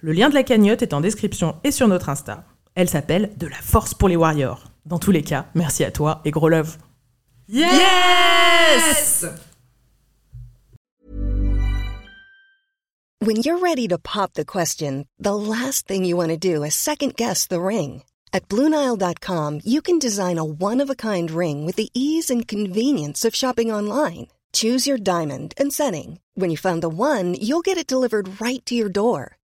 Le lien de la cagnotte est en description et sur notre Insta. Elle s'appelle « De la force pour les warriors ». Dans tous les cas, merci à toi et gros love. Yes! When you're ready to pop the question, the last thing you want to do is second guess the ring. At BlueNile.com, you can design a one-of-a-kind ring with the ease and convenience of shopping online. Choose your diamond and setting. When you find the one, you'll get it delivered right to your door.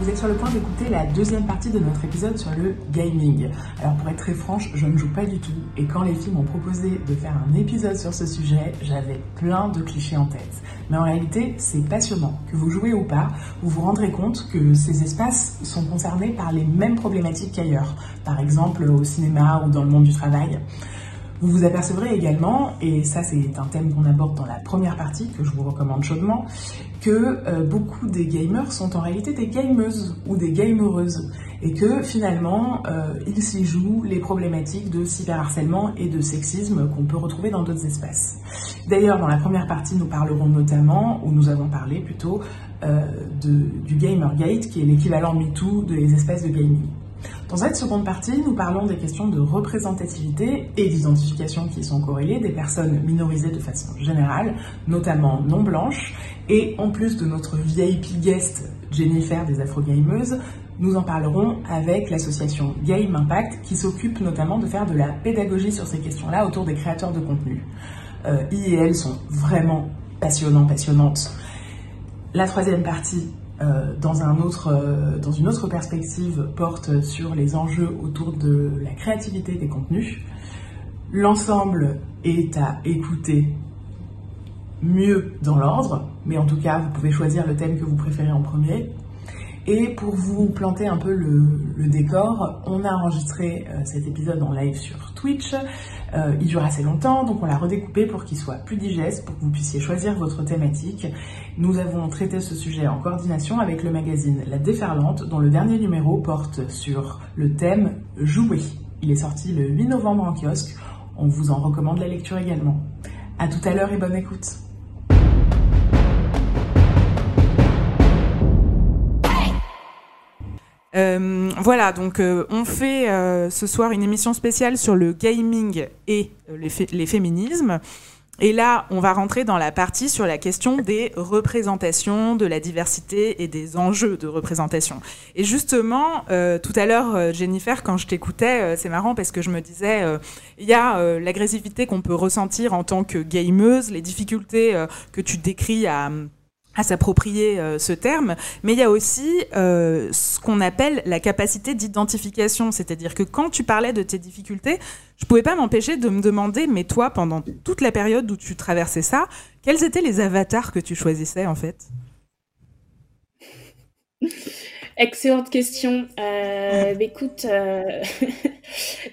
Vous êtes sur le point d'écouter la 2e partie de notre épisode sur le gaming. Alors pour être très franche, je ne joue pas du tout et quand les filles m'ont proposé de faire un épisode sur ce sujet, j'avais plein de clichés en tête. Mais en réalité, c'est passionnant. Que vous jouez ou pas, vous vous rendrez compte que ces espaces sont concernés par les mêmes problématiques qu'ailleurs, par exemple au cinéma ou dans le monde du travail. Vous vous apercevrez également, et ça c'est un thème qu'on aborde dans la première partie, que je vous recommande chaudement, que beaucoup des gamers sont en réalité des gameuses ou des gamereuses, et que finalement, ils s'y jouent les problématiques de cyberharcèlement et de sexisme qu'on peut retrouver dans d'autres espaces. D'ailleurs, dans la première partie, nous parlerons notamment, ou nous avons parlé plutôt, du Gamergate, qui est l'équivalent MeToo des espaces de gaming. Dans cette seconde partie, nous parlons des questions de représentativité et d'identification qui sont corrélées des personnes minorisées de façon générale, notamment non blanches, et en plus de notre VIP guest Jennifer des Afro-Gameuses, nous en parlerons avec l'association Game Impact qui s'occupe notamment de faire de la pédagogie sur ces questions-là autour des créateurs de contenu. Ils et elles sont vraiment passionnantes. La 3e partie, dans une autre perspective, porte sur les enjeux autour de la créativité des contenus. L'ensemble est à écouter mieux dans l'ordre, mais en tout cas, vous pouvez choisir le thème que vous préférez en premier. Et pour vous planter un peu le décor, on a enregistré cet épisode en live sur Twitch. Il dure assez longtemps, donc on l'a redécoupé pour qu'il soit plus digeste, pour que vous puissiez choisir votre thématique. Nous avons traité ce sujet en coordination avec le magazine La Déferlante, dont le dernier numéro porte sur le thème « Jouer ». Il est sorti le 8 novembre en kiosque. On vous en recommande la lecture également. À tout à l'heure et bonne écoute. Voilà, donc on fait ce soir une émission spéciale sur le gaming et les féminismes. Et là, on va rentrer dans la partie sur la question des représentations, de la diversité et des enjeux de représentation. Et justement, tout à l'heure, Jennifer, quand je t'écoutais, c'est marrant parce que je me disais, il y a l'agressivité qu'on peut ressentir en tant que gameuse, les difficultés que tu décris à s'approprier ce terme, mais il y a aussi ce qu'on appelle la capacité d'identification, c'est-à-dire que quand tu parlais de tes difficultés, je pouvais pas m'empêcher de me demander, mais toi, pendant toute la période où tu traversais ça, quels étaient les avatars que tu choisissais, en fait ? Excellente question. Écoute,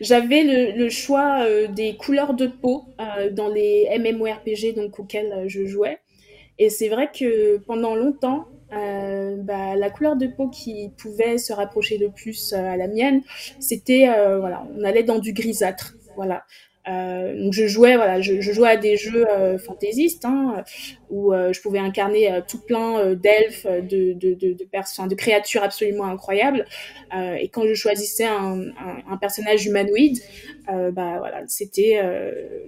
j'avais le choix des couleurs de peau dans les MMORPG donc, auxquels je jouais. Et c'est vrai que pendant longtemps, la couleur de peau qui pouvait se rapprocher le plus à la mienne, c'était on allait dans du grisâtre, voilà. Donc je jouais à des jeux fantaisistes, hein, où je pouvais incarner tout plein d'elfes, de créatures absolument incroyables. Et quand je choisissais un personnage humanoïde, Voilà, c'était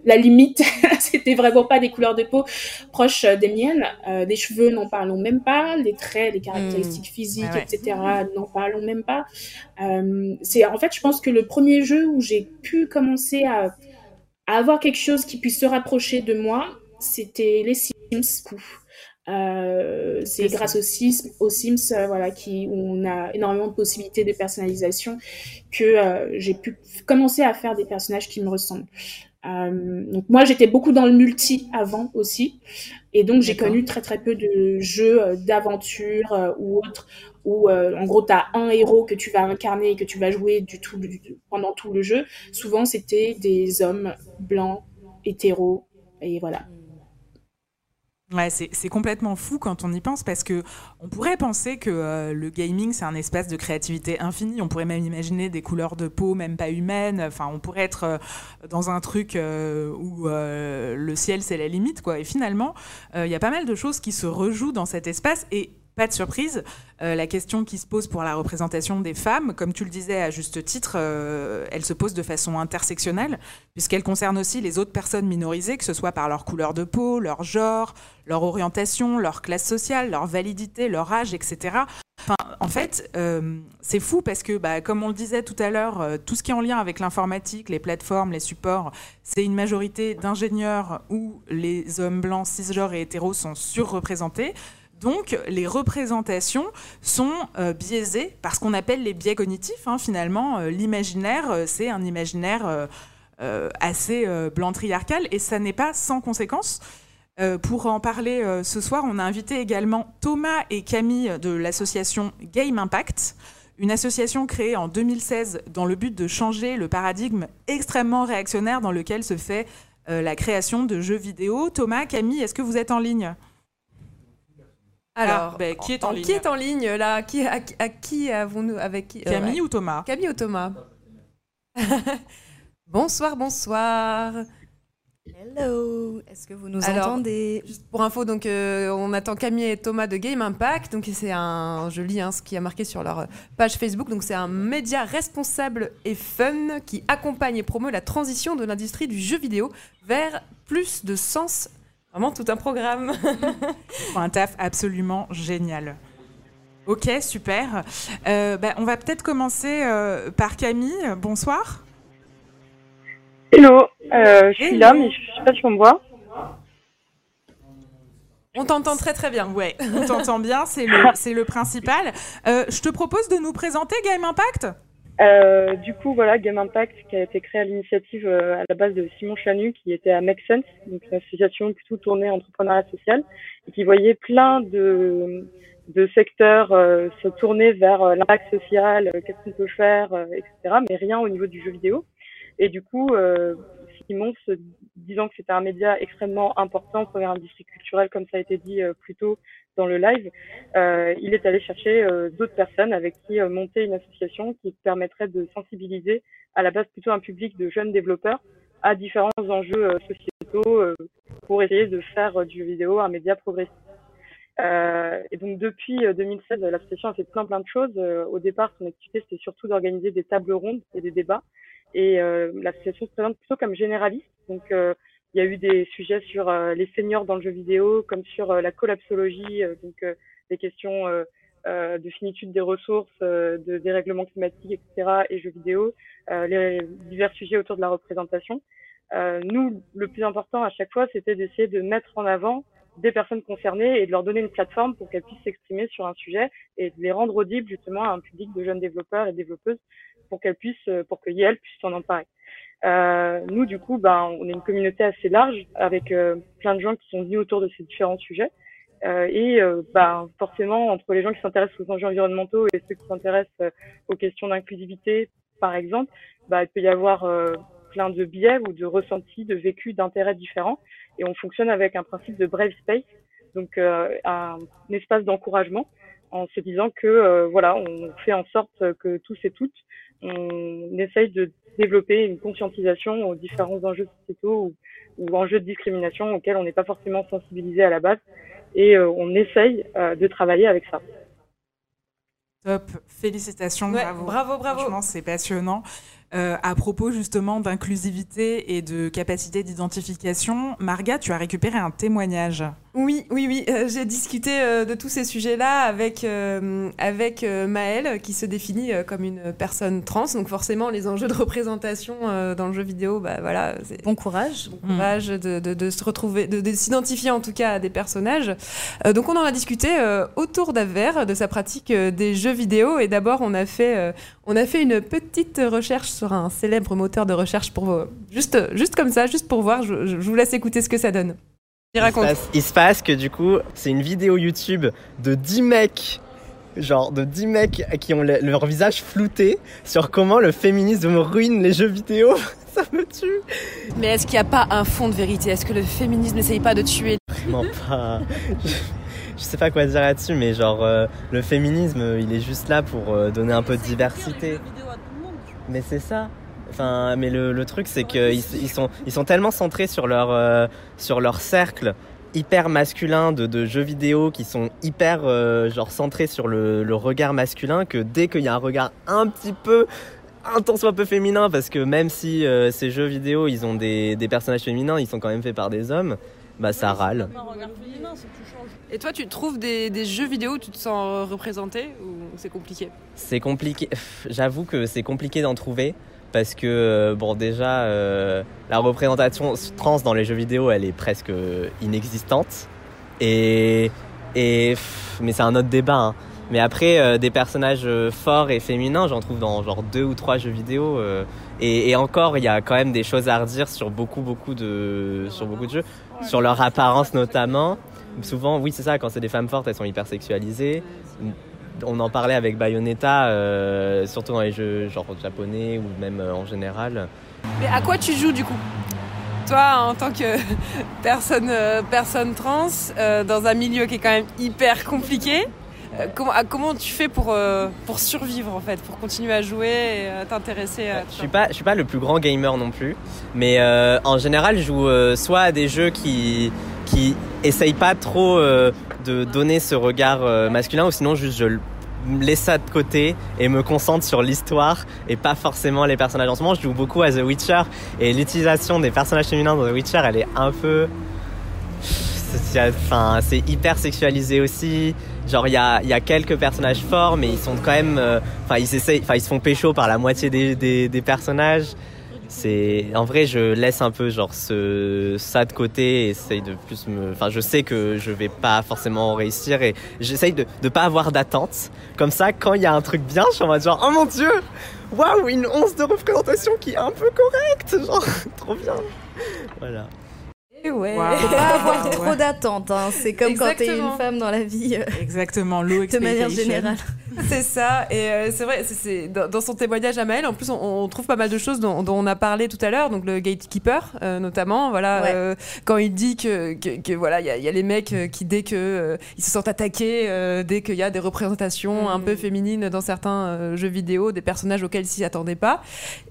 la limite. C'était vraiment pas des couleurs de peau proches des miennes. Des cheveux, n'en parlons même pas. Les traits, les caractéristiques physiques, etc., n'en parlons même pas. En fait, je pense que le premier jeu où j'ai pu commencer à avoir quelque chose qui puisse se rapprocher de moi, c'était les Sims. C'est grâce aux Sims où on a énormément de possibilités de personnalisation que j'ai pu commencer à faire des personnages qui me ressemblent. Donc moi j'étais beaucoup dans le multi avant aussi, et donc j'ai connu très très peu de jeux d'aventure ou autres où en gros t'as un héros que tu vas incarner et que tu vas jouer pendant tout le jeu. Souvent c'était des hommes blancs, hétéros, et voilà. Ouais, c'est complètement fou quand on y pense, parce que on pourrait penser que le gaming c'est un espace de créativité infinie. On pourrait même imaginer des couleurs de peau même pas humaines. Enfin, on pourrait être dans un truc où le ciel c'est la limite, quoi. Et finalement, il y a pas mal de choses qui se rejouent dans cet espace. Et pas de surprise, la question qui se pose pour la représentation des femmes, comme tu le disais à juste titre, elle se pose de façon intersectionnelle, puisqu'elle concerne aussi les autres personnes minorisées, que ce soit par leur couleur de peau, leur genre, leur orientation, leur classe sociale, leur validité, leur âge, etc. Enfin, en fait, c'est fou parce que, comme on le disait tout à l'heure, tout ce qui est en lien avec l'informatique, les plateformes, les supports, c'est une majorité d'ingénieurs où les hommes blancs, cisgenres et hétéros sont surreprésentés. Donc, les représentations sont biaisées par ce qu'on appelle les biais cognitifs. Finalement, l'imaginaire, c'est un imaginaire assez blanc-triarcal, et ça n'est pas sans conséquence. Pour en parler ce soir, on a invité également Thomas et Camille de l'association Game Impact, une association créée en 2016 dans le but de changer le paradigme extrêmement réactionnaire dans lequel se fait la création de jeux vidéo. Thomas, Camille, est-ce que vous êtes en ligne ? Alors, qui est en ligne là ? À qui avons-nous avec qui, Camille ou Thomas ? Camille ou Thomas. Bonsoir. Hello. Est-ce que vous nous entendez ? Juste pour info, donc on attend Camille et Thomas de Game Impact. Donc je lis ce qui a marqué sur leur page Facebook. Donc c'est un média responsable et fun qui accompagne et promeut la transition de l'industrie du jeu vidéo vers plus de sens. Vraiment tout un programme. Un taf absolument génial. Ok, super. On va peut-être commencer par Camille. Bonsoir. Hello. Je suis là, mais je ne sais pas si on me voit. On t'entend très très bien. Ouais, on t'entend bien, c'est le principal. Je te propose de nous présenter Game Impact. Game Impact, qui a été créé à l'initiative à la base de Simon Chanu, qui était à Make Sense, donc une association plutôt tournée entrepreneuriat social, et qui voyait plein de secteurs se tourner vers l'impact social, qu'est-ce qu'on peut faire, etc., mais rien au niveau du jeu vidéo. Et du coup, Simon, disant que c'était un média extrêmement important pour l'industrie culturelle, comme ça a été dit plus tôt dans le live, il est allé chercher d'autres personnes avec qui monter une association qui permettrait de sensibiliser à la base plutôt un public de jeunes développeurs à différents enjeux sociétaux pour essayer de faire du jeu vidéo un média progressif. Et donc depuis 2016, l'association a fait plein de choses. Au départ, son activité, c'était surtout d'organiser des tables rondes et des débats. Et l'association se présente plutôt comme généraliste. Donc, il y a eu des sujets sur les seniors dans le jeu vidéo, comme sur la collapsologie, des questions de finitude des ressources, de dérèglement climatique, etc., et jeux vidéo, les divers sujets autour de la représentation. Nous, le plus important à chaque fois, c'était d'essayer de mettre en avant des personnes concernées et de leur donner une plateforme pour qu'elles puissent s'exprimer sur un sujet et de les rendre audibles justement à un public de jeunes développeurs et développeuses pour que Yel puisse s'en emparer. Nous, du coup, on est une communauté assez large avec plein de gens qui sont venus autour de ces différents sujets. Forcément, entre les gens qui s'intéressent aux enjeux environnementaux et ceux qui s'intéressent aux questions d'inclusivité, par exemple, il peut y avoir plein de biais ou de ressentis, de vécus, d'intérêts différents. Et on fonctionne avec un principe de brave space, donc un espace d'encouragement, en se disant que on fait en sorte que tous et toutes, on essaye de développer une conscientisation aux différents enjeux sociétaux ou enjeux de discrimination auxquels on n'est pas forcément sensibilisé à la base, et on essaye de travailler avec ça. Top, félicitations, bravo. Franchement, c'est passionnant. à propos justement d'inclusivité et de capacité d'identification. Marga, tu as récupéré un témoignage. Oui. J'ai discuté de tous ces sujets-là avec Maëlle, qui se définit comme une personne trans. Donc forcément, les enjeux de représentation dans le jeu vidéo, bah voilà. C'est bon courage de se retrouver, de s'identifier en tout cas à des personnages. Donc on en a discuté autour d'un verre de sa pratique des jeux vidéo. Et d'abord, on a fait une petite recherche sur un célèbre moteur de recherche juste pour voir. Je vous laisse écouter ce que ça donne. Il se passe que du coup, c'est une vidéo YouTube de 10 mecs, qui ont leur visage flouté sur comment le féminisme ruine les jeux vidéo. Ça me tue. Mais est-ce qu'il n'y a pas un fond de vérité ? Est-ce que le féminisme n'essaye pas de tuer ? Vraiment pas. Je sais pas quoi dire là-dessus, mais le féminisme, il est juste là pour donner un peu de diversité. Mais c'est ça. Enfin, mais le truc, c'est qu'ils sont tellement centrés sur leur cercle hyper masculin de jeux vidéo qui sont hyper centrés sur le regard masculin, que dès qu'il y a un regard un petit peu, un tant soit peu féminin, parce que même si ces jeux vidéo, ils ont des personnages féminins, ils sont quand même faits par des hommes, bah ça râle. Et toi, tu trouves des jeux vidéo où tu te sens représenté, ou c'est compliqué ? C'est compliqué. J'avoue que c'est compliqué d'en trouver. Parce que, la représentation trans dans les jeux vidéo, elle est presque inexistante. Mais c'est un autre débat. Hein. Mais après, des personnages forts et féminins, j'en trouve dans 2 ou 3 jeux vidéo. Et encore, il y a quand même des choses à redire sur beaucoup de jeux. Sur leur apparence notamment. Souvent, oui, c'est ça, quand c'est des femmes fortes, elles sont hyper sexualisées. On en parlait avec Bayonetta, surtout dans les jeux japonais ou même en général. Mais à quoi tu joues du coup ? Toi, en tant que personne trans, dans un milieu qui est quand même hyper compliqué, comment tu fais pour survivre en fait, pour continuer à jouer et t'intéresser à... Je suis pas le plus grand gamer non plus, mais en général, je joue soit à des jeux qui essayent pas trop... de donner ce regard masculin, ou sinon juste je laisse ça de côté et me concentre sur l'histoire et pas forcément les personnages. En ce moment, je joue beaucoup à The Witcher, et l'utilisation des personnages féminins dans The Witcher, elle est un peu... Enfin, c'est hyper sexualisé aussi. Genre, il y a quelques personnages forts, mais ils sont quand même... ils se font pécho par la moitié des personnages. En vrai, je laisse un peu ça de côté et essaye de plus me... Enfin, je sais que je vais pas forcément réussir, et j'essaye de pas avoir d'attente. Comme ça, quand il y a un truc bien, je suis en mode genre, oh mon dieu, waouh, une once de représentation qui est un peu correcte, genre, trop bien. Voilà. Ouais. Wow. Faut pas avoir trop d'attentes, hein. C'est comme quand t'es une femme dans la vie. Exactement, de manière générale. C'est ça, et c'est vrai, c'est dans son témoignage à Maëlle, en plus on trouve pas mal de choses dont on a parlé tout à l'heure, donc le gatekeeper notamment, voilà, ouais. Quand il dit que voilà, il y a les mecs qui, dès que ils se sentent attaqués, dès qu'il y a des représentations un peu féminines dans certains jeux vidéo, des personnages auxquels ils s'y attendaient pas,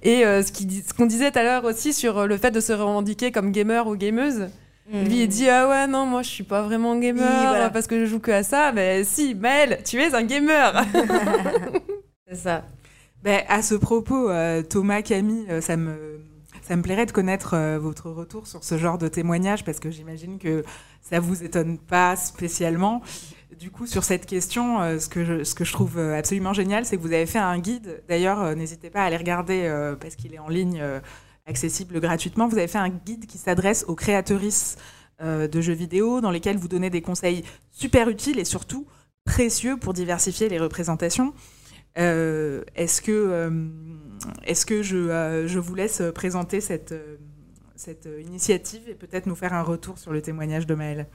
et ce qu'on disait tout à l'heure aussi sur le fait de se revendiquer comme gamer ou gameuse. Lui il dit ah ouais non moi je suis pas vraiment gamer, oui, voilà. Parce que je joue que à ça. Mais si Maëlle, tu es un gamer. C'est ça. Ben, à ce propos, Thomas, Camille, ça me plairait de connaître votre retour sur ce genre de témoignage, parce que j'imagine que ça vous étonne pas spécialement. Du coup, sur cette question, ce que je trouve absolument génial, c'est que vous avez fait un guide. D'ailleurs, n'hésitez pas à aller regarder parce qu'il est en ligne. Accessible gratuitement, vous avez fait un guide qui s'adresse aux créatrices de jeux vidéo, dans lesquels vous donnez des conseils super utiles et surtout précieux pour diversifier les représentations. Est-ce que je vous laisse présenter cette initiative et peut-être nous faire un retour sur le témoignage de Maëlle ?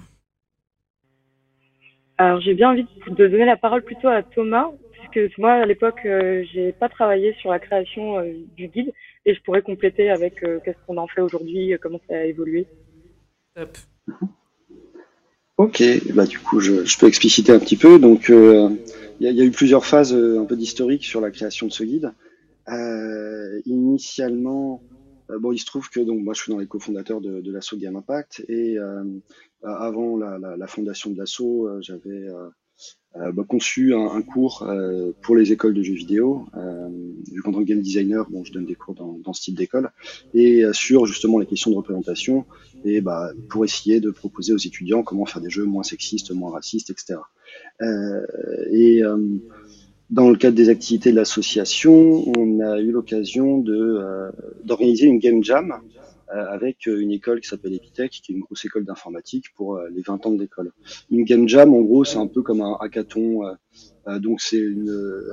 Alors, j'ai bien envie de donner la parole plutôt à Thomas, puisque moi, à l'époque, j'ai pas travaillé sur la création du guide. Et je pourrais compléter avec qu'est-ce qu'on en fait aujourd'hui, comment ça a évolué. Top. Ok, bah, du coup, je peux expliciter un petit peu. Donc, il y a eu plusieurs phases un peu d'historique sur la création de ce guide. Initialement, il se trouve que donc, moi, je suis dans les cofondateurs de l'asso Game Impact. Et avant la fondation de l'asso, j'avais conçu un cours pour les écoles de jeux vidéo. En tant que game designer, bon, je donne des cours dans ce type d'école, et sur justement les questions de représentation, et pour essayer de proposer aux étudiants comment faire des jeux moins sexistes, moins racistes, etc. Dans le cadre des activités de l'association, on a eu l'occasion d'organiser une game jam avec une école qui s'appelle Epitech, qui est une grosse école d'informatique pour les 20 ans de l'école. Une game jam, en gros, c'est un peu comme un hackathon. Donc c'est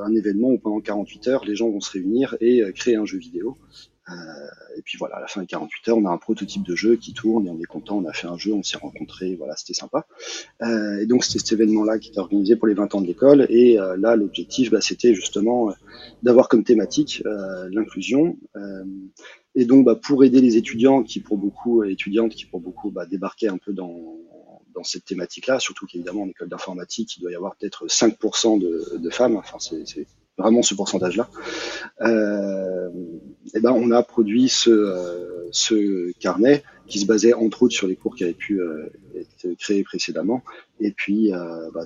un événement où pendant 48 heures, les gens vont se réunir et créer un jeu vidéo. Et puis voilà, à la fin des 48 heures, on a un prototype de jeu qui tourne et on est content, on a fait un jeu, on s'est rencontrés, voilà, c'était sympa. Et donc c'était cet événement-là qui était organisé pour les 20 ans de l'école, et là l'objectif, c'était justement d'avoir comme thématique l'inclusion. Et donc pour aider les étudiants qui pour beaucoup, étudiantes qui pour beaucoup débarquaient un peu dans cette thématique-là, surtout qu'évidemment en école d'informatique, il doit y avoir peut-être 5% de femmes, enfin c'est vraiment ce pourcentage-là, on a produit ce carnet qui se basait entre autres sur les cours qui avaient pu être créés précédemment, et puis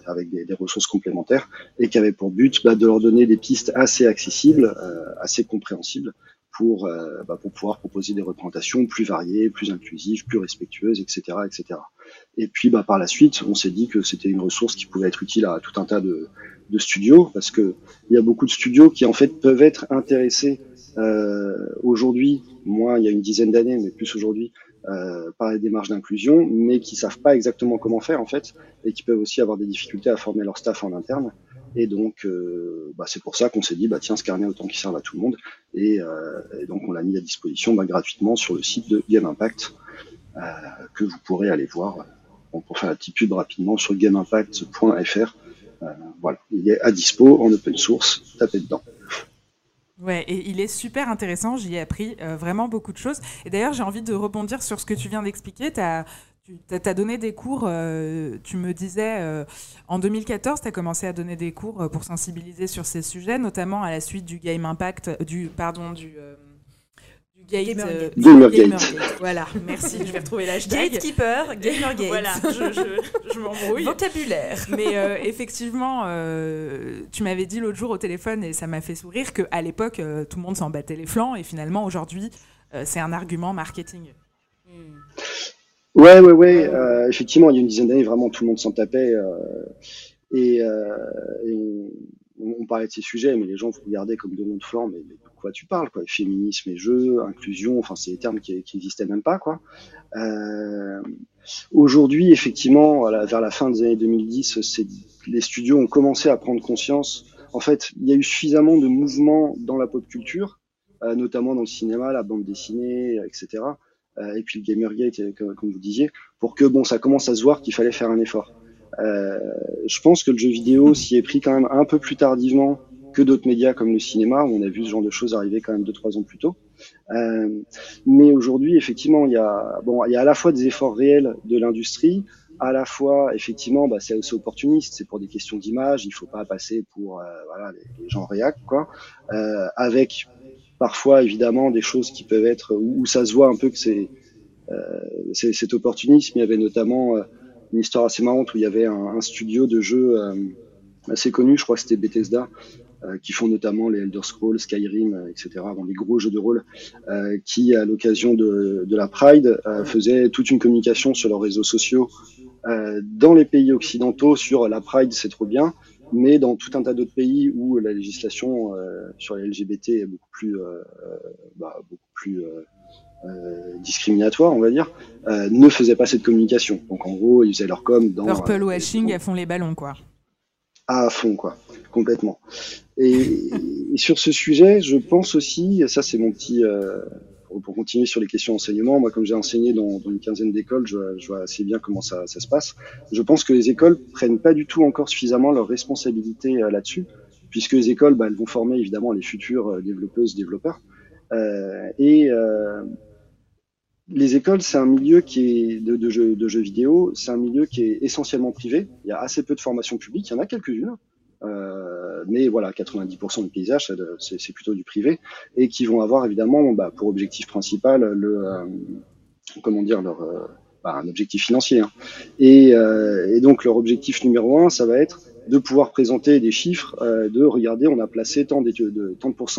avec des ressources complémentaires, et qui avait pour but de leur donner des pistes assez accessibles, assez compréhensibles, pour pouvoir proposer des représentations plus variées, plus inclusives, plus respectueuses, etc. etc. Et puis par la suite, on s'est dit que c'était une ressource qui pouvait être utile à tout un tas de studios, parce que il y a beaucoup de studios qui en fait peuvent être intéressés aujourd'hui, moins il y a une dizaine d'années, mais plus aujourd'hui, par les démarches d'inclusion, mais qui savent pas exactement comment faire en fait, et qui peuvent aussi avoir des difficultés à former leur staff en interne. Et donc, c'est pour ça qu'on s'est dit, tiens, ce carnet autant qu'il serve à tout le monde. Et donc, on l'a mis à disposition gratuitement sur le site de Game Impact, que vous pourrez aller voir. Bon, pour faire la petite pub rapidement, sur gameimpact.fr. Voilà, il est à dispo en open source, tapez dedans. Ouais, et il est super intéressant, j'y ai appris vraiment beaucoup de choses. Et d'ailleurs, j'ai envie de rebondir sur ce que tu viens d'expliquer. Tu as donné des cours, tu me disais, en 2014, tu as commencé à donner des cours pour sensibiliser sur ces sujets, notamment à la suite du Game Impact, Gamergate. Voilà, merci, je vais retrouver l'âge. Gatekeeper, Gamergate. Voilà, je m'embrouille. Vocabulaire. Mais effectivement, tu m'avais dit l'autre jour au téléphone, et ça m'a fait sourire, qu'à l'époque, tout le monde s'en battait les flancs, et finalement, aujourd'hui, c'est un argument marketing. Ouais. Effectivement, il y a une dizaine d'années, vraiment, tout le monde s'en tapait. On parlait de ces sujets, mais les gens vous regardaient comme de noms de flanc, mais de quoi tu parles, quoi? Féminisme et jeux, inclusion, enfin, c'est des termes qui n'existaient même pas, quoi. Aujourd'hui, effectivement, vers la fin des années 2010, les studios ont commencé à prendre conscience. En fait, il y a eu suffisamment de mouvements dans la pop culture, notamment dans le cinéma, la bande dessinée, etc., et puis le Gamergate, comme vous disiez, pour que ça commence à se voir qu'il fallait faire un effort. Je pense que le jeu vidéo s'y est pris quand même un peu plus tardivement que d'autres médias comme le cinéma, où on a vu ce genre de choses arriver quand même 2-3 ans plus tôt. Mais aujourd'hui, effectivement, il y a à la fois des efforts réels de l'industrie, à la fois, effectivement, c'est aussi opportuniste, c'est pour des questions d'image, il faut pas passer pour les gens réac, quoi, avec parfois, évidemment, des choses qui peuvent être où ça se voit un peu que c'est opportunisme. Il y avait notamment une histoire assez marrante où il y avait un studio de jeux assez connu, je crois que c'était Bethesda, qui font notamment les Elder Scrolls, Skyrim, etc., les gros jeux de rôle, qui, à l'occasion de la Pride, faisaient toute une communication sur leurs réseaux sociaux dans les pays occidentaux sur la Pride, c'est trop bien. Mais dans tout un tas d'autres pays où la législation sur les LGBT est beaucoup plus discriminatoire, on va dire, ne faisait pas cette communication. Donc en gros, ils faisaient leur com dans... Purple washing à fond les ballons, quoi. À fond, quoi. Complètement. Et sur ce sujet, je pense aussi, ça c'est mon petit... Pour continuer sur les questions d'enseignement, moi comme j'ai enseigné dans une quinzaine d'écoles, je vois assez bien comment ça se passe. Je pense que les écoles prennent pas du tout encore suffisamment leurs responsabilités là-dessus, puisque les écoles, elles vont former évidemment les futurs développeuses, développeurs. Les écoles, c'est un milieu qui est de jeux vidéo, c'est un milieu qui est essentiellement privé. Il y a assez peu de formations publiques, il y en a quelques-unes. Mais voilà, 90% du paysage, c'est plutôt du privé, et qui vont avoir évidemment pour objectif principal un objectif financier. Et donc leur objectif numéro 1, ça va être de pouvoir présenter des chiffres, de regarder, on a placé tant de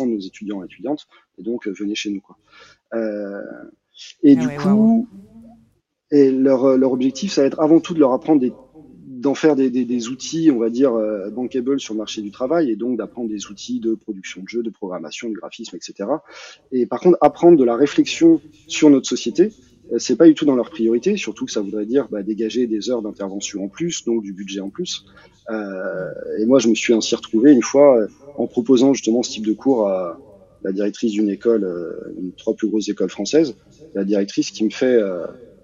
nos étudiants et étudiantes, et donc venez chez nous, quoi. Et du coup, et leur objectif, ça va être avant tout de leur apprendre d'en faire des outils, on va dire, bankable sur le marché du travail, et donc d'apprendre des outils de production de jeux, de programmation, de graphisme, etc. Et par contre, apprendre de la réflexion sur notre société, c'est pas du tout dans leur priorité, surtout que ça voudrait dire dégager des heures d'intervention en plus, donc du budget en plus. Et moi, je me suis ainsi retrouvé une fois en proposant justement ce type de cours à la directrice d'une école, une des 3 plus grosses écoles françaises, la directrice qui me fait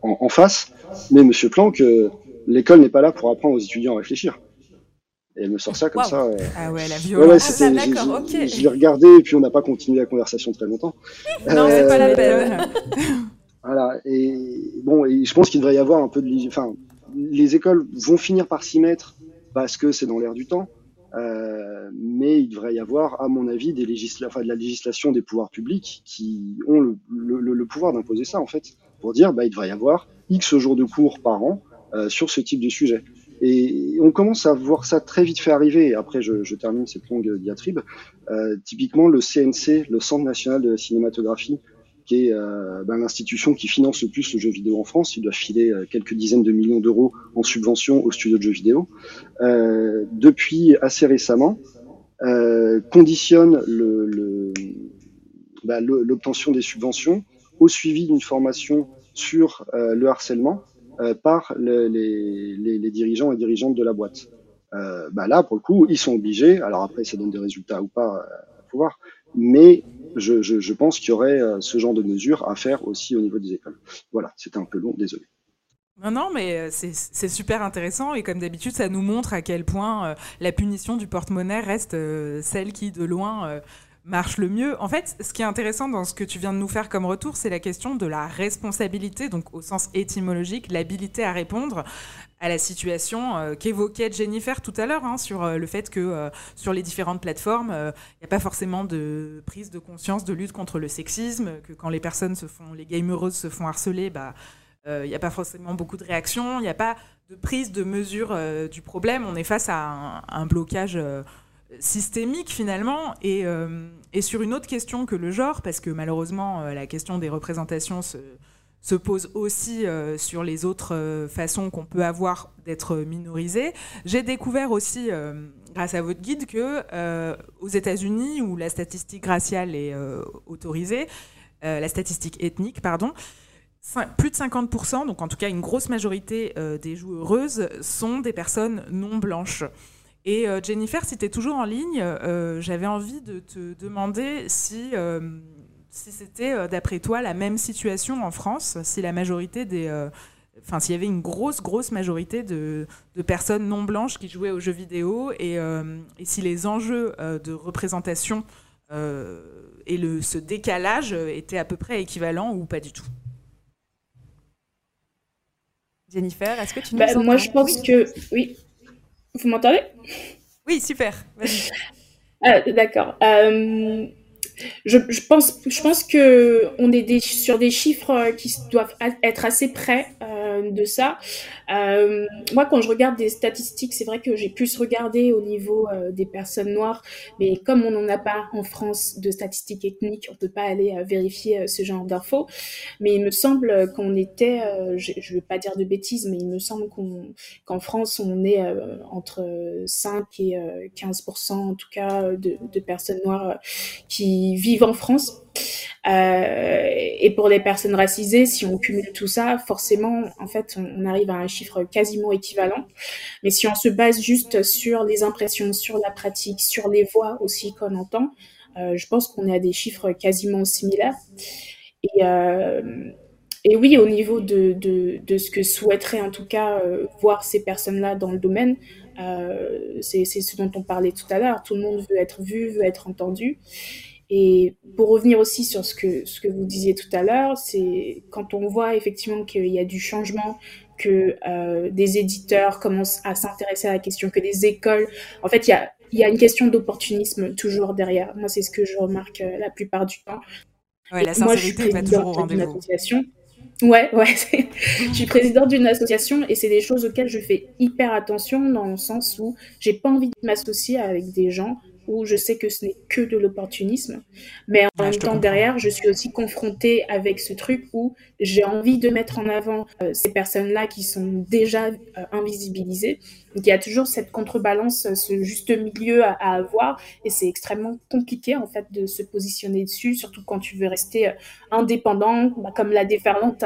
en face, mais Monsieur Planck, l'école n'est pas là pour apprendre aux étudiants à réfléchir. Et elle me sort ça comme ça. Ah ouais, la violence. Ah, d'accord, ok. Je l'ai regardé et puis on n'a pas continué la conversation très longtemps. Non, c'est pas la peine. Voilà, et bon, et je pense qu'il devrait y avoir un peu de... Enfin, les écoles vont finir par s'y mettre parce que c'est dans l'air du temps, mais il devrait y avoir, à mon avis, de la législation des pouvoirs publics qui ont le pouvoir d'imposer ça, en fait, pour dire il devrait y avoir X jours de cours par an sur ce type de sujet. Et on commence à voir ça très vite fait arriver, et après je termine cette longue diatribe. Typiquement, le CNC, le Centre National de la Cinématographie, qui est l'institution qui finance le plus le jeu vidéo en France. Il doit filer quelques dizaines de millions d'euros en subvention aux studios de jeux vidéo. Depuis assez récemment, conditionne l'obtention des subventions au suivi d'une formation sur le harcèlement par les dirigeants et dirigeantes de la boîte. Là, pour le coup, ils sont obligés, alors après ça donne des résultats ou pas à pouvoir, mais je pense qu'il y aurait ce genre de mesures à faire aussi au niveau des écoles. Voilà, c'était un peu long, désolé. Non, mais c'est super intéressant et comme d'habitude, ça nous montre à quel point la punition du porte-monnaie reste celle qui, de loin, marche le mieux. En fait, ce qui est intéressant dans ce que tu viens de nous faire comme retour, c'est la question de la responsabilité, donc au sens étymologique, l'habilité à répondre à la situation qu'évoquait Jennifer tout à l'heure, sur le fait que sur les différentes plateformes, il n'y a pas forcément de prise de conscience de lutte contre le sexisme, que quand les personnes les gamereuses se font harceler, il n'y a pas forcément beaucoup de réactions, il n'y a pas de prise de mesure du problème, on est face à un blocage systémique finalement, et sur une autre question que le genre, parce que malheureusement la question des représentations se pose aussi sur les autres façons qu'on peut avoir d'être minorisé. J'ai découvert aussi, grâce à votre guide, que aux États-Unis où la statistique raciale est autorisée, la statistique ethnique, pardon, plus de 50%, donc en tout cas une grosse majorité des joueuses sont des personnes non blanches. Et Jennifer, si tu es toujours en ligne, j'avais envie de te demander si c'était, d'après toi, la même situation en France, si la majorité s'il y avait une grosse majorité de personnes non blanches qui jouaient aux jeux vidéo, et si les enjeux de représentation et ce décalage étaient à peu près équivalents ou pas du tout. Jennifer, est-ce que tu nous entends ? Moi, je pense que oui. Vous m'entendez ? Oui, super. Vas-y. D'accord. Je pense qu'on est sur des chiffres qui doivent être assez près de ça. Moi, quand je regarde des statistiques, c'est vrai que j'ai plus regardé au niveau des personnes noires, mais comme on n'en a pas en France de statistiques ethniques, on ne peut pas aller vérifier ce genre d'infos. Mais il me semble qu'on était, je ne veux pas dire de bêtises, mais il me semble qu'en France, on est entre 5 et 15%, en tout cas, de personnes noires qui vivent en France, et pour les personnes racisées, si on cumule tout ça, forcément, en fait, on arrive à un chiffre quasiment équivalent. Mais si on se base juste sur les impressions, sur la pratique, sur les voix aussi qu'on entend, je pense qu'on est à des chiffres quasiment similaires. Et oui, au niveau de ce que souhaiteraient en tout cas voir ces personnes-là dans le domaine, c'est ce dont on parlait tout à l'heure. Tout le monde veut être vu, veut être entendu. Et pour revenir aussi sur ce que vous disiez tout à l'heure, c'est quand on voit effectivement qu'il y a du changement, que des éditeurs commencent à s'intéresser à la question, que des écoles... En fait, il y a une question d'opportunisme toujours derrière. Moi, c'est ce que je remarque la plupart du temps. Ouais, la sincérité n'est pas toujours au rendez-vous. Ouais. Je suis présidente d'une association et c'est des choses auxquelles je fais hyper attention, dans le sens où j'ai pas envie de m'associer avec des gens où je sais que ce n'est que de l'opportunisme, mais en même temps derrière, je suis aussi confrontée avec ce truc où j'ai envie de mettre en avant ces personnes-là qui sont déjà invisibilisées. Donc il y a toujours cette contrebalance, ce juste milieu à avoir, et c'est extrêmement compliqué en fait de se positionner dessus, surtout quand tu veux rester indépendant, comme La Déferlante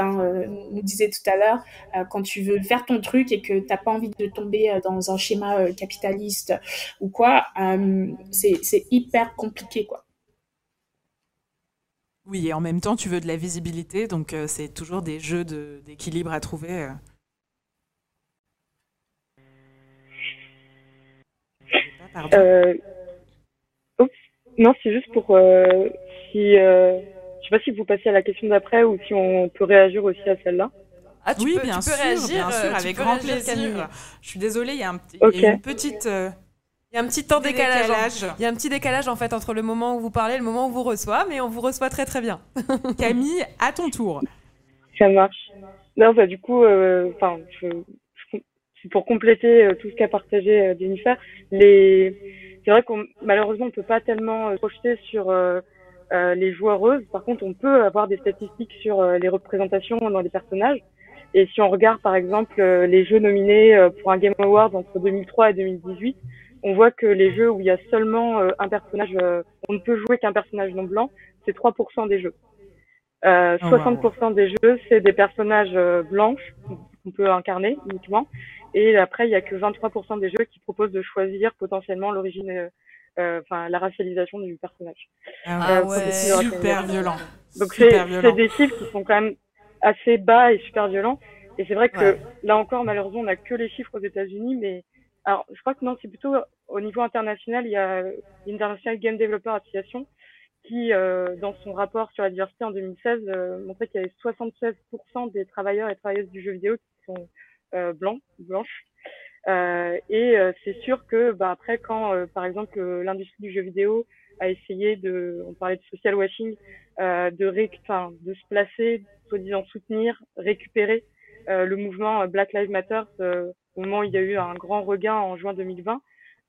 nous disait tout à l'heure, quand tu veux faire ton truc et que t'as pas envie de tomber dans un schéma capitaliste ou quoi, c'est hyper compliqué quoi. Oui, et en même temps tu veux de la visibilité, donc c'est toujours des jeux d'équilibre à trouver. Non, c'est juste pour je sais pas si vous passez à la question d'après ou si on peut réagir aussi à celle-là. Ah, tu peux réagir, bien sûr, avec grand plaisir. Je suis désolée, il y a un petit temps décalage. Il y a un petit décalage en fait entre le moment où vous parlez et le moment où vous reçoit, mais on vous reçoit très très bien. Camille, à ton tour. Ça marche. Non, bah du coup, pour compléter tout ce qu'a partagé Jennifer, c'est vrai qu'on malheureusement on peut pas tellement projeter sur les joueuses. Par contre, on peut avoir des statistiques sur les représentations dans les personnages. Et si on regarde par exemple les jeux nominés pour un Game Awards entre 2003 et 2018, on voit que les jeux où il y a seulement un personnage, on ne peut jouer qu'un personnage non blanc, c'est 3% des jeux. 60% des jeux, c'est des personnages blanches qu'on peut incarner uniquement. Et après, il n'y a que 23% des jeux qui proposent de choisir potentiellement l'origine, la racialisation du personnage. Super violent. Donc c'est des chiffres qui sont quand même assez bas et super violents. Et c'est vrai que là encore, malheureusement, on n'a que les chiffres aux États-Unis. Mais alors, je crois que non, c'est plutôt au niveau international. Il y a l'International Game Developer Association qui, dans son rapport sur la diversité en 2016, montrait qu'il y avait 76% des travailleurs et travailleuses du jeu vidéo qui sont blanches. C'est sûr que après, quand par exemple l'industrie du jeu vidéo a essayé on parlait de social washing, de se placer, soi-disant soutenir, récupérer le mouvement Black Lives Matter, au moment où il y a eu un grand regain en juin 2020,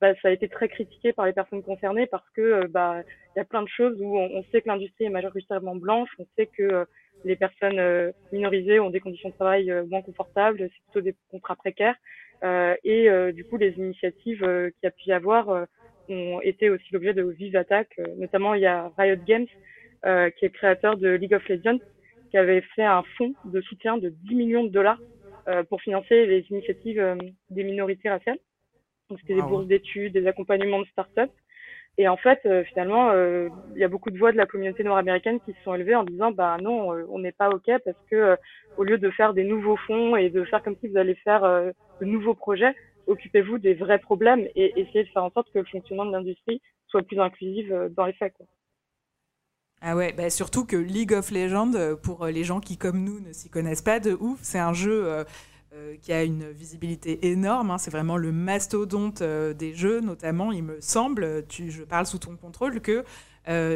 ça a été très critiqué par les personnes concernées parce que il y a plein de choses où on sait que l'industrie est majoritairement blanche, on sait que les personnes minorisées ont des conditions de travail moins confortables, c'est plutôt des contrats précaires. Du coup, les initiatives qu'il y a pu y avoir ont été aussi l'objet de vives attaques. Notamment, il y a Riot Games, qui est créateur de League of Legends, qui avait fait un fonds de soutien de 10 millions de dollars pour financer les initiatives des minorités raciales. Donc, c'était des bourses d'études, des accompagnements de start-up. Et en fait, finalement, il y a beaucoup de voix de la communauté nord-américaine qui se sont élevées en disant non, on n'est pas OK parce que au lieu de faire des nouveaux fonds et de faire comme si vous allez faire de nouveaux projets, occupez-vous des vrais problèmes et essayez de faire en sorte que le fonctionnement de l'industrie soit plus inclusif dans les faits, quoi. Ah ouais, surtout que League of Legends, pour les gens qui, comme nous, ne s'y connaissent pas de ouf, c'est un jeu qui a une visibilité énorme, hein. C'est vraiment le mastodonte des jeux, notamment, il me semble, je parle sous ton contrôle, que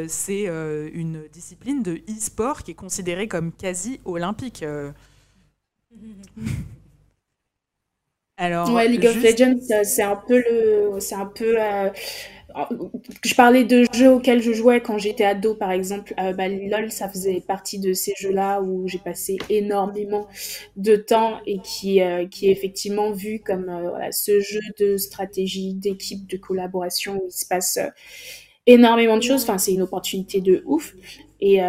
c'est une discipline de e-sport qui est considérée comme quasi olympique. Alors, League of Legends, c'est un peu je parlais de jeux auxquels je jouais quand j'étais ado, par exemple. LOL, ça faisait partie de ces jeux-là où j'ai passé énormément de temps et qui est effectivement vu comme ce jeu de stratégie, d'équipe, de collaboration où il se passe énormément de choses. Enfin, c'est une opportunité de ouf. Et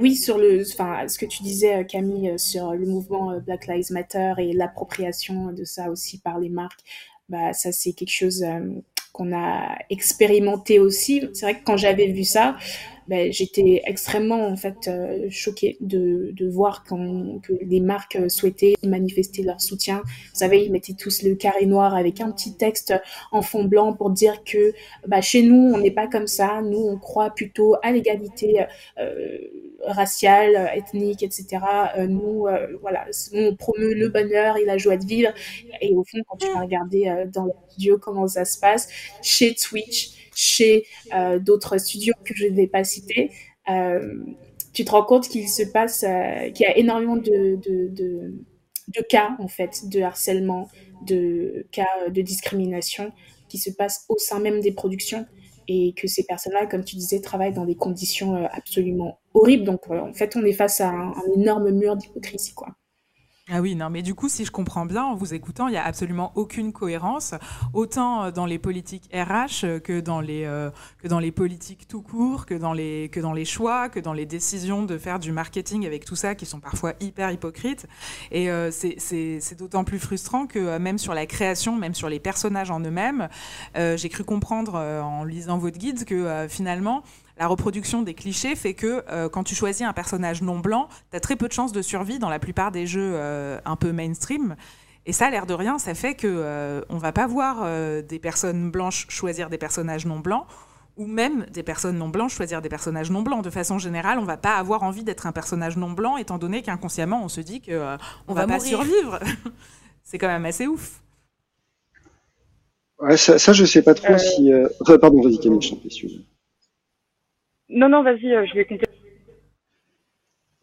oui, ce que tu disais, Camille, sur le mouvement Black Lives Matter et l'appropriation de ça aussi par les marques, ça, c'est quelque chose qu'on a expérimenté aussi. C'est vrai que quand j'avais vu ça, j'étais extrêmement en fait choquée de voir que les marques souhaitaient manifester leur soutien. Vous savez, ils mettaient tous le carré noir avec un petit texte en fond blanc pour dire que chez nous, on n'est pas comme ça. Nous, on croit plutôt à l'égalité raciale, ethnique, etc. Nous, on promeut le bonheur et la joie de vivre. Et au fond, quand tu vas regarder dans la vidéo comment ça se passe, chez Twitch, chez d'autres studios que je ne vais pas citer, tu te rends compte qu'il se passe, qu'il y a énormément de cas, en fait, de harcèlement, de cas de discrimination qui se passent au sein même des productions, et que ces personnes-là, comme tu disais, travaillent dans des conditions absolument horribles. Donc, en fait, on est face à un énorme mur d'hypocrisie, quoi. Ah oui, non, mais du coup, si je comprends bien, en vous écoutant, il n'y a absolument aucune cohérence, autant dans les politiques RH que dans les politiques tout court, que dans les choix, que dans les décisions de faire du marketing avec tout ça, qui sont parfois hyper hypocrites. Et c'est d'autant plus frustrant que même sur la création, même sur les personnages en eux-mêmes, j'ai cru comprendre en lisant votre guide que finalement, la reproduction des clichés fait que quand tu choisis un personnage non blanc, t'as très peu de chances de survie dans la plupart des jeux un peu mainstream. Et ça, l'air de rien, ça fait qu'on ne va pas voir des personnes blanches choisir des personnages non blancs, ou même des personnes non blanches choisir des personnages non blancs. De façon générale, on ne va pas avoir envie d'être un personnage non blanc, étant donné qu'inconsciemment, on se dit qu'on ne va pas survivre. C'est quand même assez ouf. Ouais, ça, je ne sais pas trop si... Pardon, vas-y, Camille, je t'en prie, excuse-moi. Non, vas-y, je vais compter.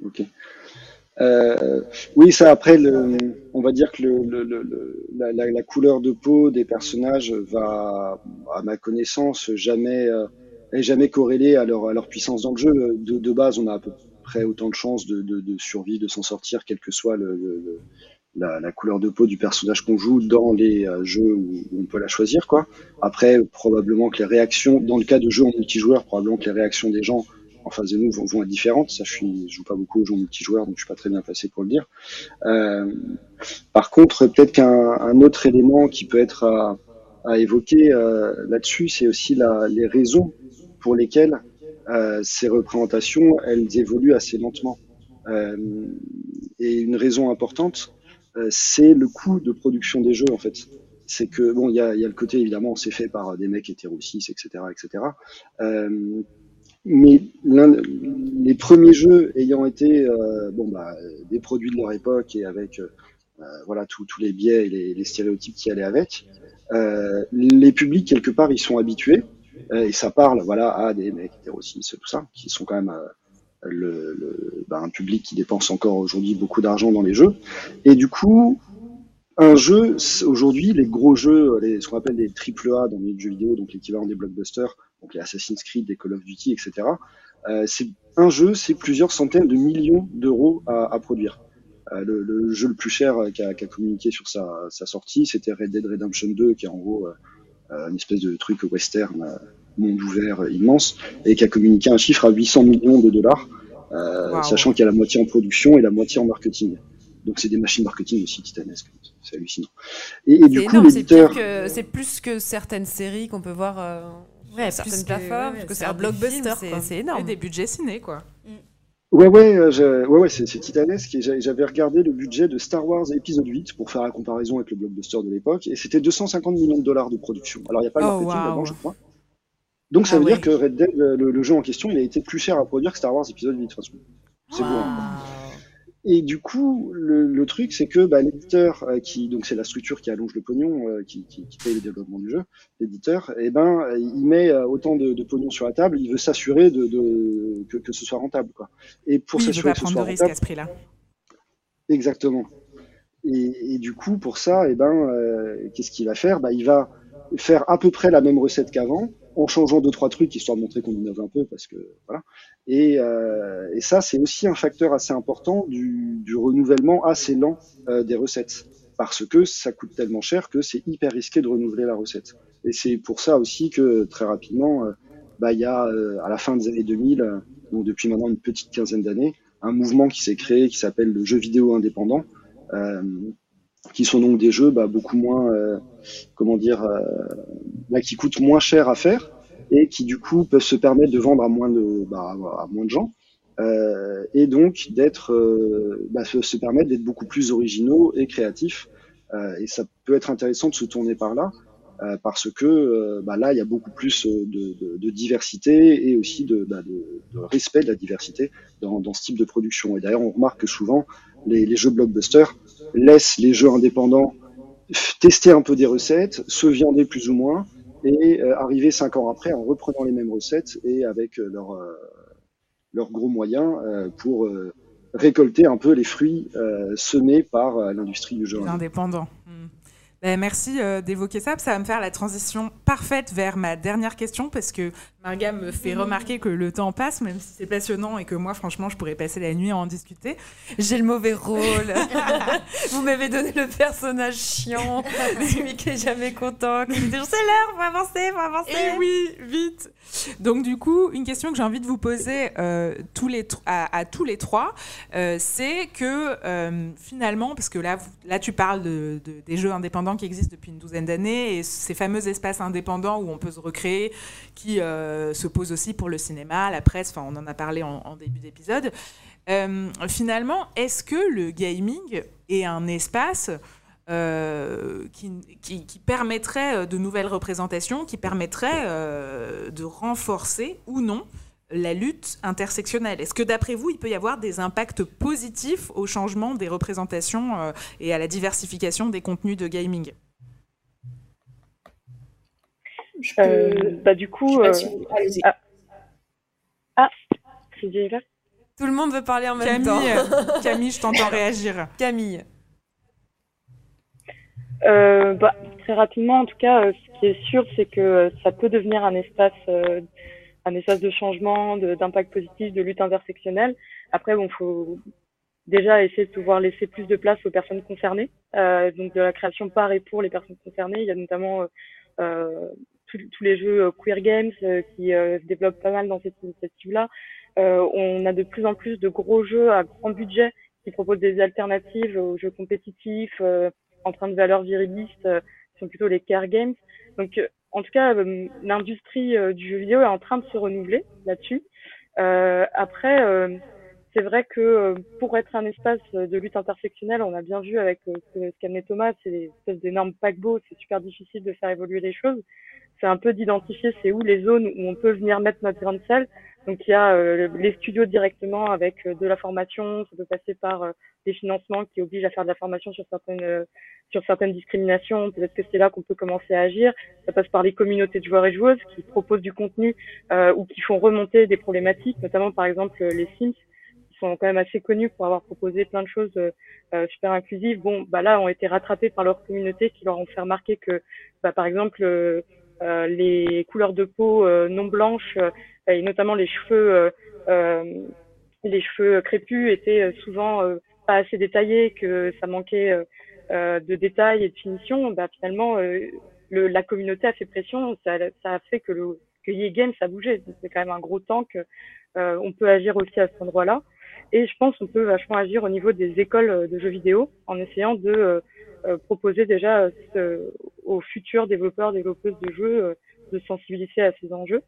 Ok. Oui, ça, après, on va dire que la couleur de peau des personnages va, à ma connaissance, jamais corrélée à leur puissance dans le jeu. De base, on a à peu près autant de chances de survie, de s'en sortir, quelle que soit la couleur de peau du personnage qu'on joue dans les jeux où on peut la choisir, quoi. Après, probablement que les réactions, dans le cas de jeux en multijoueur, probablement que les réactions des gens en face de nous vont être différentes. Ça, je joue pas beaucoup aux jeux en multijoueur, donc je suis pas très bien placé pour le dire. Par contre, peut-être qu'un autre élément qui peut être à évoquer là-dessus, c'est aussi les raisons pour lesquelles ces représentations, elles évoluent assez lentement. Et une raison importante, c'est le coût de production des jeux, en fait. C'est que, bon, il y a le côté, évidemment, c'est fait par des mecs hétéro-cis, etc., etc. Mais les premiers jeux ayant été des produits de leur époque et avec tous les biais et les stéréotypes qui allaient avec, les publics, quelque part, ils sont habitués, et ça parle à des mecs hétéro-cis, tout ça, qui sont quand même... un public qui dépense encore aujourd'hui beaucoup d'argent dans les jeux. Et du coup, un jeu, aujourd'hui, les gros jeux, ce qu'on appelle les AAA dans les jeux vidéo, donc l'équivalent des blockbusters, donc les Assassin's Creed, les Call of Duty, etc., un jeu, c'est plusieurs centaines de millions d'euros à produire. Le jeu le plus cher qu'a communiqué sur sa sortie, c'était Red Dead Redemption 2, qui est en gros une espèce de truc western... monde ouvert immense, et qui a communiqué un chiffre à 800 millions de dollars, wow. Sachant qu'il y a la moitié en production et la moitié en marketing. Donc c'est des machines marketing aussi titanesques, c'est hallucinant. Et du coup, l'éditeur... C'est plus que certaines séries qu'on peut voir sur certaines plateformes, parce que c'est un blockbuster, c'est énorme. Et des budgets ciné, quoi. Mm. Ouais, c'est titanesque, et j'avais regardé le budget de Star Wars épisode 8 pour faire la comparaison avec le blockbuster de l'époque, et c'était 250 millions de dollars de production. Alors il n'y a pas le marketing là-dedans, je crois. Donc ça veut dire que Red Dead, le jeu en question, il a été plus cher à produire que Star Wars épisode 8. C'est beau. Hein. Et du coup, le truc, c'est que l'éditeur, donc c'est la structure qui allonge le pognon, qui paye le développement du jeu, l'éditeur, il met autant de pognon sur la table, il veut s'assurer que ce soit rentable, quoi. Et pour s'assurer que ce soit rentable, il ne veut pas prendre de risque à ce prix-là. Exactement. Et du coup, pour ça, qu'est-ce qu'il va faire ? Il va faire à peu près la même recette qu'avant, en changeant 2-3 trucs, histoire de montrer qu'on innove un peu, parce que voilà. Et ça, c'est aussi un facteur assez important du renouvellement assez lent des recettes, parce que ça coûte tellement cher que c'est hyper risqué de renouveler la recette. Et c'est pour ça aussi que très rapidement, il y a à la fin des années 2000, donc depuis maintenant une petite quinzaine d'années, un mouvement qui s'est créé qui s'appelle le jeu vidéo indépendant, qui sont donc des jeux beaucoup moins, qui coûtent moins cher à faire et qui du coup peuvent se permettre de vendre à moins de gens et donc se permettre d'être beaucoup plus originaux et créatifs. Et ça peut être intéressant de se tourner par là parce que là il y a beaucoup plus de diversité et aussi de respect de la diversité dans ce type de production. Et d'ailleurs on remarque que souvent les jeux blockbusters laissent les jeux indépendants tester un peu des recettes, se viander plus ou moins, et arriver 5 ans après en reprenant les mêmes recettes et avec leur leurs gros moyens pour récolter un peu les fruits semés par l'industrie du jeu. Les indépendants. Ben, merci d'évoquer ça, ça va me faire la transition parfaite vers ma dernière question, parce que Marga me fait remarquer que le temps passe, même si c'est passionnant et que moi, franchement, je pourrais passer la nuit à en discuter. J'ai le mauvais rôle. Vous m'avez donné le personnage chiant, celui qui n'est jamais content, qui me dit « c'est l'heure, faut avancer !» Et oui, vite. Donc du coup, une question que j'ai envie de vous poser à tous les trois, c'est que finalement, parce que là tu parles des jeux indépendants qui existent depuis une douzaine d'années, et ces fameux espaces indépendants où on peut se recréer, qui se posent aussi pour le cinéma, la presse, enfin on en a parlé en début d'épisode. Finalement, est-ce que le gaming est un espace qui permettrait de nouvelles représentations, qui permettrait de renforcer ou non la lutte intersectionnelle? Est-ce que d'après vous, il peut y avoir des impacts positifs au changement des représentations et à la diversification des contenus de gaming? Bah, du coup... Tout le monde veut parler en même temps. Camille, je t'entends réagir. Camille. Bah, très rapidement, en tout cas, ce qui est sûr, c'est que ça peut devenir un espace de changement, d'impact positif, de lutte intersectionnelle. Après, bon, faut déjà essayer de pouvoir laisser plus de place aux personnes concernées, donc de la création par et pour les personnes concernées. Il y a notamment tous les jeux Queer Games qui se développent pas mal dans cette initiative-là. On a de plus en plus de gros jeux à grand budget qui proposent des alternatives aux jeux compétitifs, empreintes de valeurs virilistes, qui sont plutôt les Care Games. Donc, en tout cas, l'industrie du jeu vidéo est en train de se renouveler là-dessus. Après, c'est vrai que pour être un espace de lutte intersectionnelle, on a bien vu avec ce qu'amenait Thomas, c'est des espèces d'énormes paquebots, c'est super difficile de faire évoluer les choses. C'est un peu d'identifier c'est où les zones où on peut venir mettre notre grain de sel. Donc il y a les studios directement avec de la formation, ça peut passer par des financements qui obligent à faire de la formation sur certaines discriminations, peut-être que c'est là qu'on peut commencer à agir. Ça passe par les communautés de joueurs et joueuses qui proposent du contenu ou qui font remonter des problématiques, notamment par exemple les Sims, qui sont quand même assez connus pour avoir proposé plein de choses super inclusives. Bon, bah là ont été rattrapés par leur communauté qui leur ont fait remarquer que, bah, par exemple, les couleurs de peau non blanches et notamment les cheveux crépus étaient souvent pas assez détaillés, que ça manquait de détails et de finition. Bah, finalement, la communauté a fait pression, ça a fait que YeGame, ça bougeait. C'est quand même un gros temps que on peut agir aussi à cet endroit-là. Et je pense qu'on peut vachement agir au niveau des écoles de jeux vidéo en essayant de proposer déjà aux futurs développeurs, développeuses de jeux de sensibiliser à ces enjeux.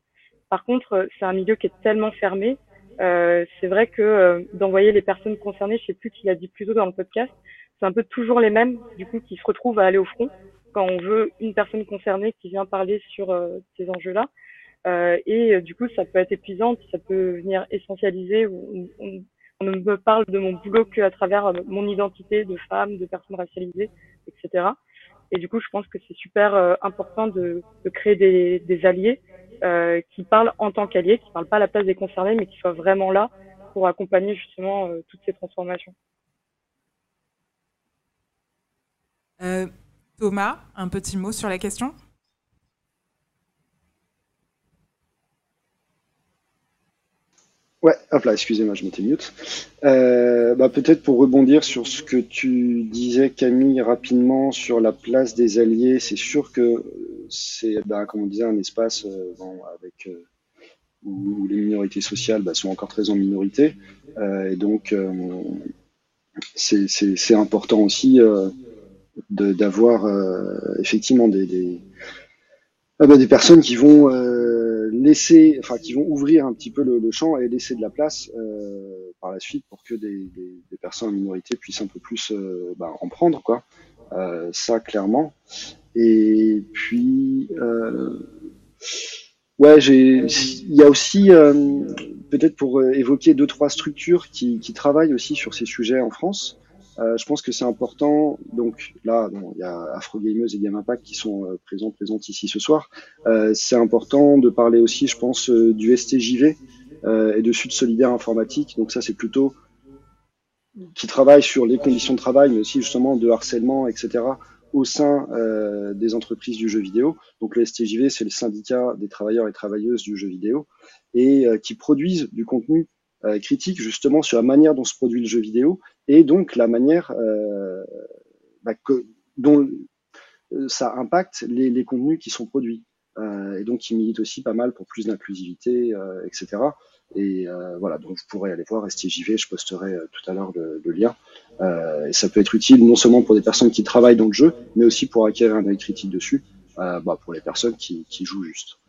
Par contre, c'est un milieu qui est tellement fermé. C'est vrai que d'envoyer les personnes concernées, je sais plus qui l'a dit plus tôt dans le podcast, c'est un peu toujours les mêmes du coup qui se retrouvent à aller au front quand on veut une personne concernée qui vient parler sur ces enjeux-là. Et du coup, ça peut être épuisant, puis ça peut venir essentialiser. On ne me parle de mon boulot qu'à travers mon identité de femme, de personne racialisée, etc. Et du coup, je pense que c'est super important de créer des alliés qui parlent en tant qu'alliés, qui ne parlent pas à la place des concernés, mais qui soient vraiment là pour accompagner justement toutes ces transformations. Thomas, un petit mot sur la question ? Ouais, hop là, excusez-moi, je m'étais mute. Bah, peut-être pour rebondir sur ce que tu disais, Camille, rapidement, sur la place des alliés, c'est sûr que c'est, bah, comme on disait, un espace avec, où les minorités sociales sont encore très en minorité. Et donc, c'est important aussi d'avoir effectivement des personnes qui vont... qui vont ouvrir un petit peu le champ et laisser de la place par la suite pour que des personnes en minorité puissent un peu plus en prendre, quoi. Ça, clairement. Et puis, il y a aussi, peut-être pour évoquer deux, trois structures qui travaillent aussi sur ces sujets en France. Je pense que c'est important, donc là, il y a Afro-Gameuses et Game Impact qui sont présentes ici ce soir. C'est important de parler aussi, je pense, du STJV, et de Sud Solidaire Informatique. Donc ça, c'est plutôt qui travaille sur les conditions de travail, mais aussi justement de harcèlement, etc., au sein des entreprises du jeu vidéo. Donc le STJV, c'est le syndicat des travailleurs et travailleuses du jeu vidéo, et qui produisent du contenu critique justement sur la manière dont se produit le jeu vidéo, et donc la manière dont ça impacte les contenus qui sont produits. Et donc qui militent aussi pas mal pour plus d'inclusivité, etc. Et voilà, donc vous pourrez aller voir STJV, je posterai tout à l'heure le lien. Et ça peut être utile non seulement pour des personnes qui travaillent dans le jeu, mais aussi pour acquérir un œil critique dessus, pour les personnes qui jouent juste.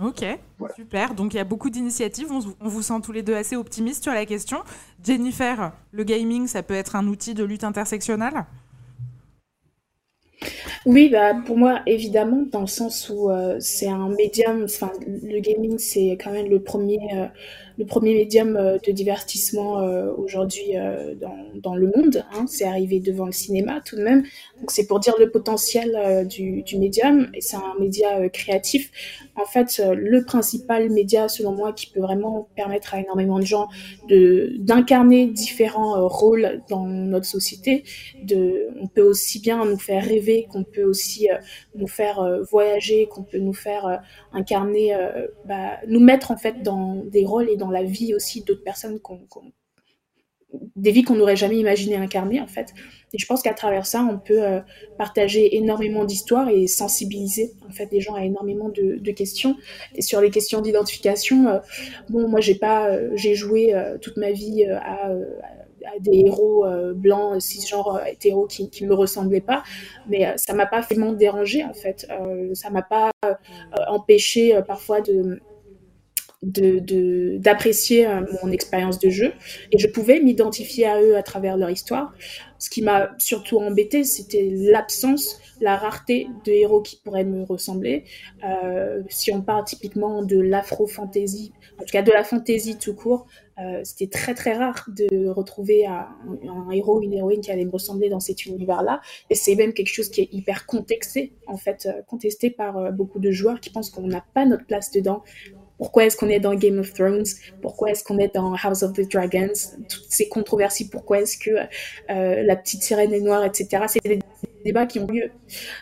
Ok, voilà. Super. Donc il y a beaucoup d'initiatives. On vous sent tous les deux assez optimistes sur la question. Jennifer, le gaming, ça peut être un outil de lutte intersectionnelle ? Oui, pour moi, évidemment, dans le sens où c'est un médium, le gaming, c'est quand même le premier médium de divertissement aujourd'hui dans le monde. Hein. C'est arrivé devant le cinéma tout de même. Donc, c'est pour dire le potentiel du médium. Et c'est un média créatif. En fait, le principal média, selon moi, qui peut vraiment permettre à énormément de gens d'incarner différents rôles dans notre société. On peut aussi bien nous faire rêver qu'on peut aussi nous faire voyager, qu'on peut nous faire incarner, nous mettre en fait dans des rôles et dans la vie aussi d'autres personnes, des vies qu'on n'aurait jamais imaginé incarner en fait. Et je pense qu'à travers ça, on peut partager énormément d'histoires et sensibiliser en fait les gens à énormément de questions. Et sur les questions d'identification, moi j'ai joué toute ma vie à des héros blancs, cisgenres, hétéros qui me ressemblaient pas, mais ça m'a pas vraiment dérangée en fait. Ça m'a pas empêché parfois d'apprécier mon expérience de jeu, et je pouvais m'identifier à eux à travers leur histoire. Ce qui m'a surtout embêtée, c'était l'absence, la rareté de héros qui pourraient me ressembler. Si on parle typiquement de l'afro-fantasy, en tout cas de la fantasy tout court, c'était très très rare de retrouver un héros, une héroïne qui allait me ressembler dans cet univers-là. Et c'est même quelque chose qui est hyper contesté, en fait, contesté par beaucoup de joueurs qui pensent qu'on n'a pas notre place dedans. Pourquoi est-ce qu'on est dans Game of Thrones? Pourquoi est-ce qu'on est dans House of the Dragons? Toutes ces controversies, pourquoi est-ce que la petite sirène est noire, etc. C'est des débats qui ont lieu.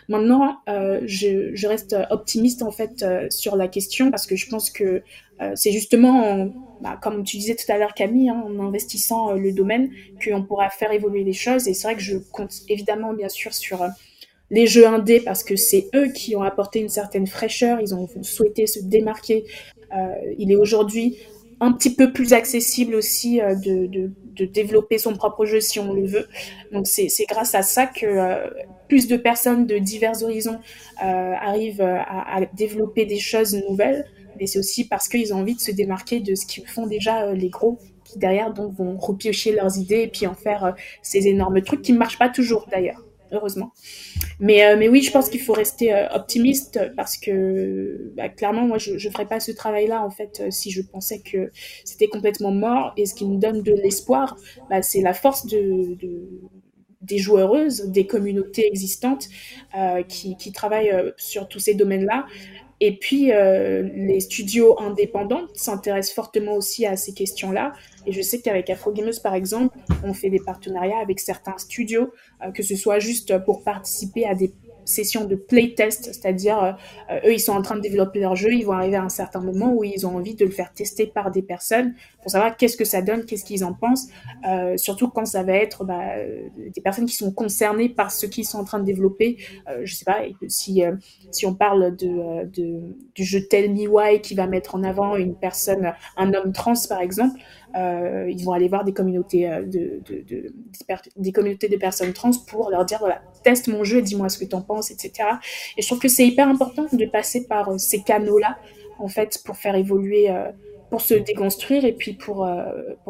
Maintenant, je reste optimiste en fait sur la question, parce que je pense que c'est justement, comme tu disais tout à l'heure Camille, hein, en investissant le domaine, qu'on pourra faire évoluer les choses. Et c'est vrai que je compte évidemment bien sûr sur... les jeux indés, parce que c'est eux qui ont apporté une certaine fraîcheur, ils ont souhaité se démarquer. Il est aujourd'hui un petit peu plus accessible aussi de développer son propre jeu si on le veut. Donc c'est grâce à ça que plus de personnes de divers horizons arrivent à développer des choses nouvelles, mais c'est aussi parce qu'ils ont envie de se démarquer de ce qu'ils font déjà les gros, qui derrière donc vont repiocher leurs idées et puis en faire ces énormes trucs qui ne marchent pas toujours d'ailleurs. Heureusement. Mais oui, je pense qu'il faut rester optimiste, parce que clairement, moi, je ne ferais pas ce travail-là, en fait, si je pensais que c'était complètement mort. Et ce qui nous donne de l'espoir, c'est la force des joueuses, des communautés existantes qui travaillent sur tous ces domaines-là. Et puis, les studios indépendants s'intéressent fortement aussi à ces questions-là. Et je sais qu'avec Afro-Gameuses, par exemple, on fait des partenariats avec certains studios, que ce soit juste pour participer à des sessions de playtest, c'est-à-dire eux, ils sont en train de développer leur jeu, ils vont arriver à un certain moment où ils ont envie de le faire tester par des personnes pour savoir qu'est-ce que ça donne, qu'est-ce qu'ils en pensent, surtout quand ça va être des personnes qui sont concernées par ce qu'ils sont en train de développer. Je sais pas si on parle du jeu Tell Me Why qui va mettre en avant une personne, un homme trans par exemple, ils vont aller voir des communautés des communautés de personnes trans pour leur dire voilà, teste mon jeu, dis-moi ce que t'en penses, etc. Et je trouve que c'est hyper important de passer par ces canaux-là en fait pour faire évoluer, pour se déconstruire et puis pour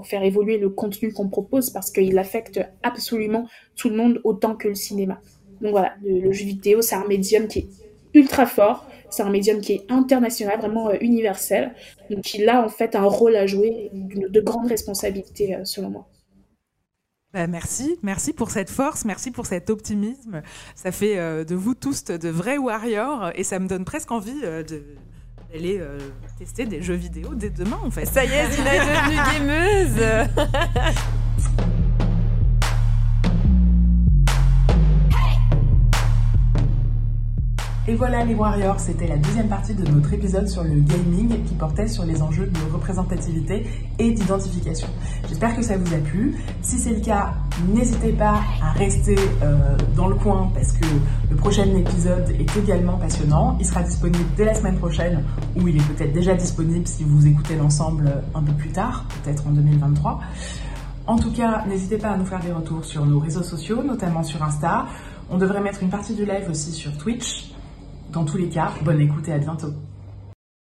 faire évoluer le contenu qu'on propose, parce qu'il affecte absolument tout le monde autant que le cinéma. Donc voilà, le jeu vidéo, c'est un médium qui est ultra fort. C'est un médium qui est international, vraiment universel. Donc, il a en fait un rôle à jouer, de grande responsabilité, selon moi. Merci pour cette force, merci pour cet optimisme. Ça fait de vous tous de vrais warriors, et ça me donne presque envie d'aller tester des jeux vidéo dès demain, en fait. Ça y est, Zina est devenue gameuse. Et voilà les Warriors, c'était la deuxième partie de notre épisode sur le gaming qui portait sur les enjeux de représentativité et d'identification. J'espère que ça vous a plu. Si c'est le cas, n'hésitez pas à rester dans le coin parce que le prochain épisode est également passionnant. Il sera disponible dès la semaine prochaine ou il est peut-être déjà disponible si vous écoutez l'ensemble un peu plus tard, peut-être en 2023. En tout cas, n'hésitez pas à nous faire des retours sur nos réseaux sociaux, notamment sur Insta. On devrait mettre une partie du live aussi sur Twitch. Dans tous les cas, bonne écoute et à bientôt.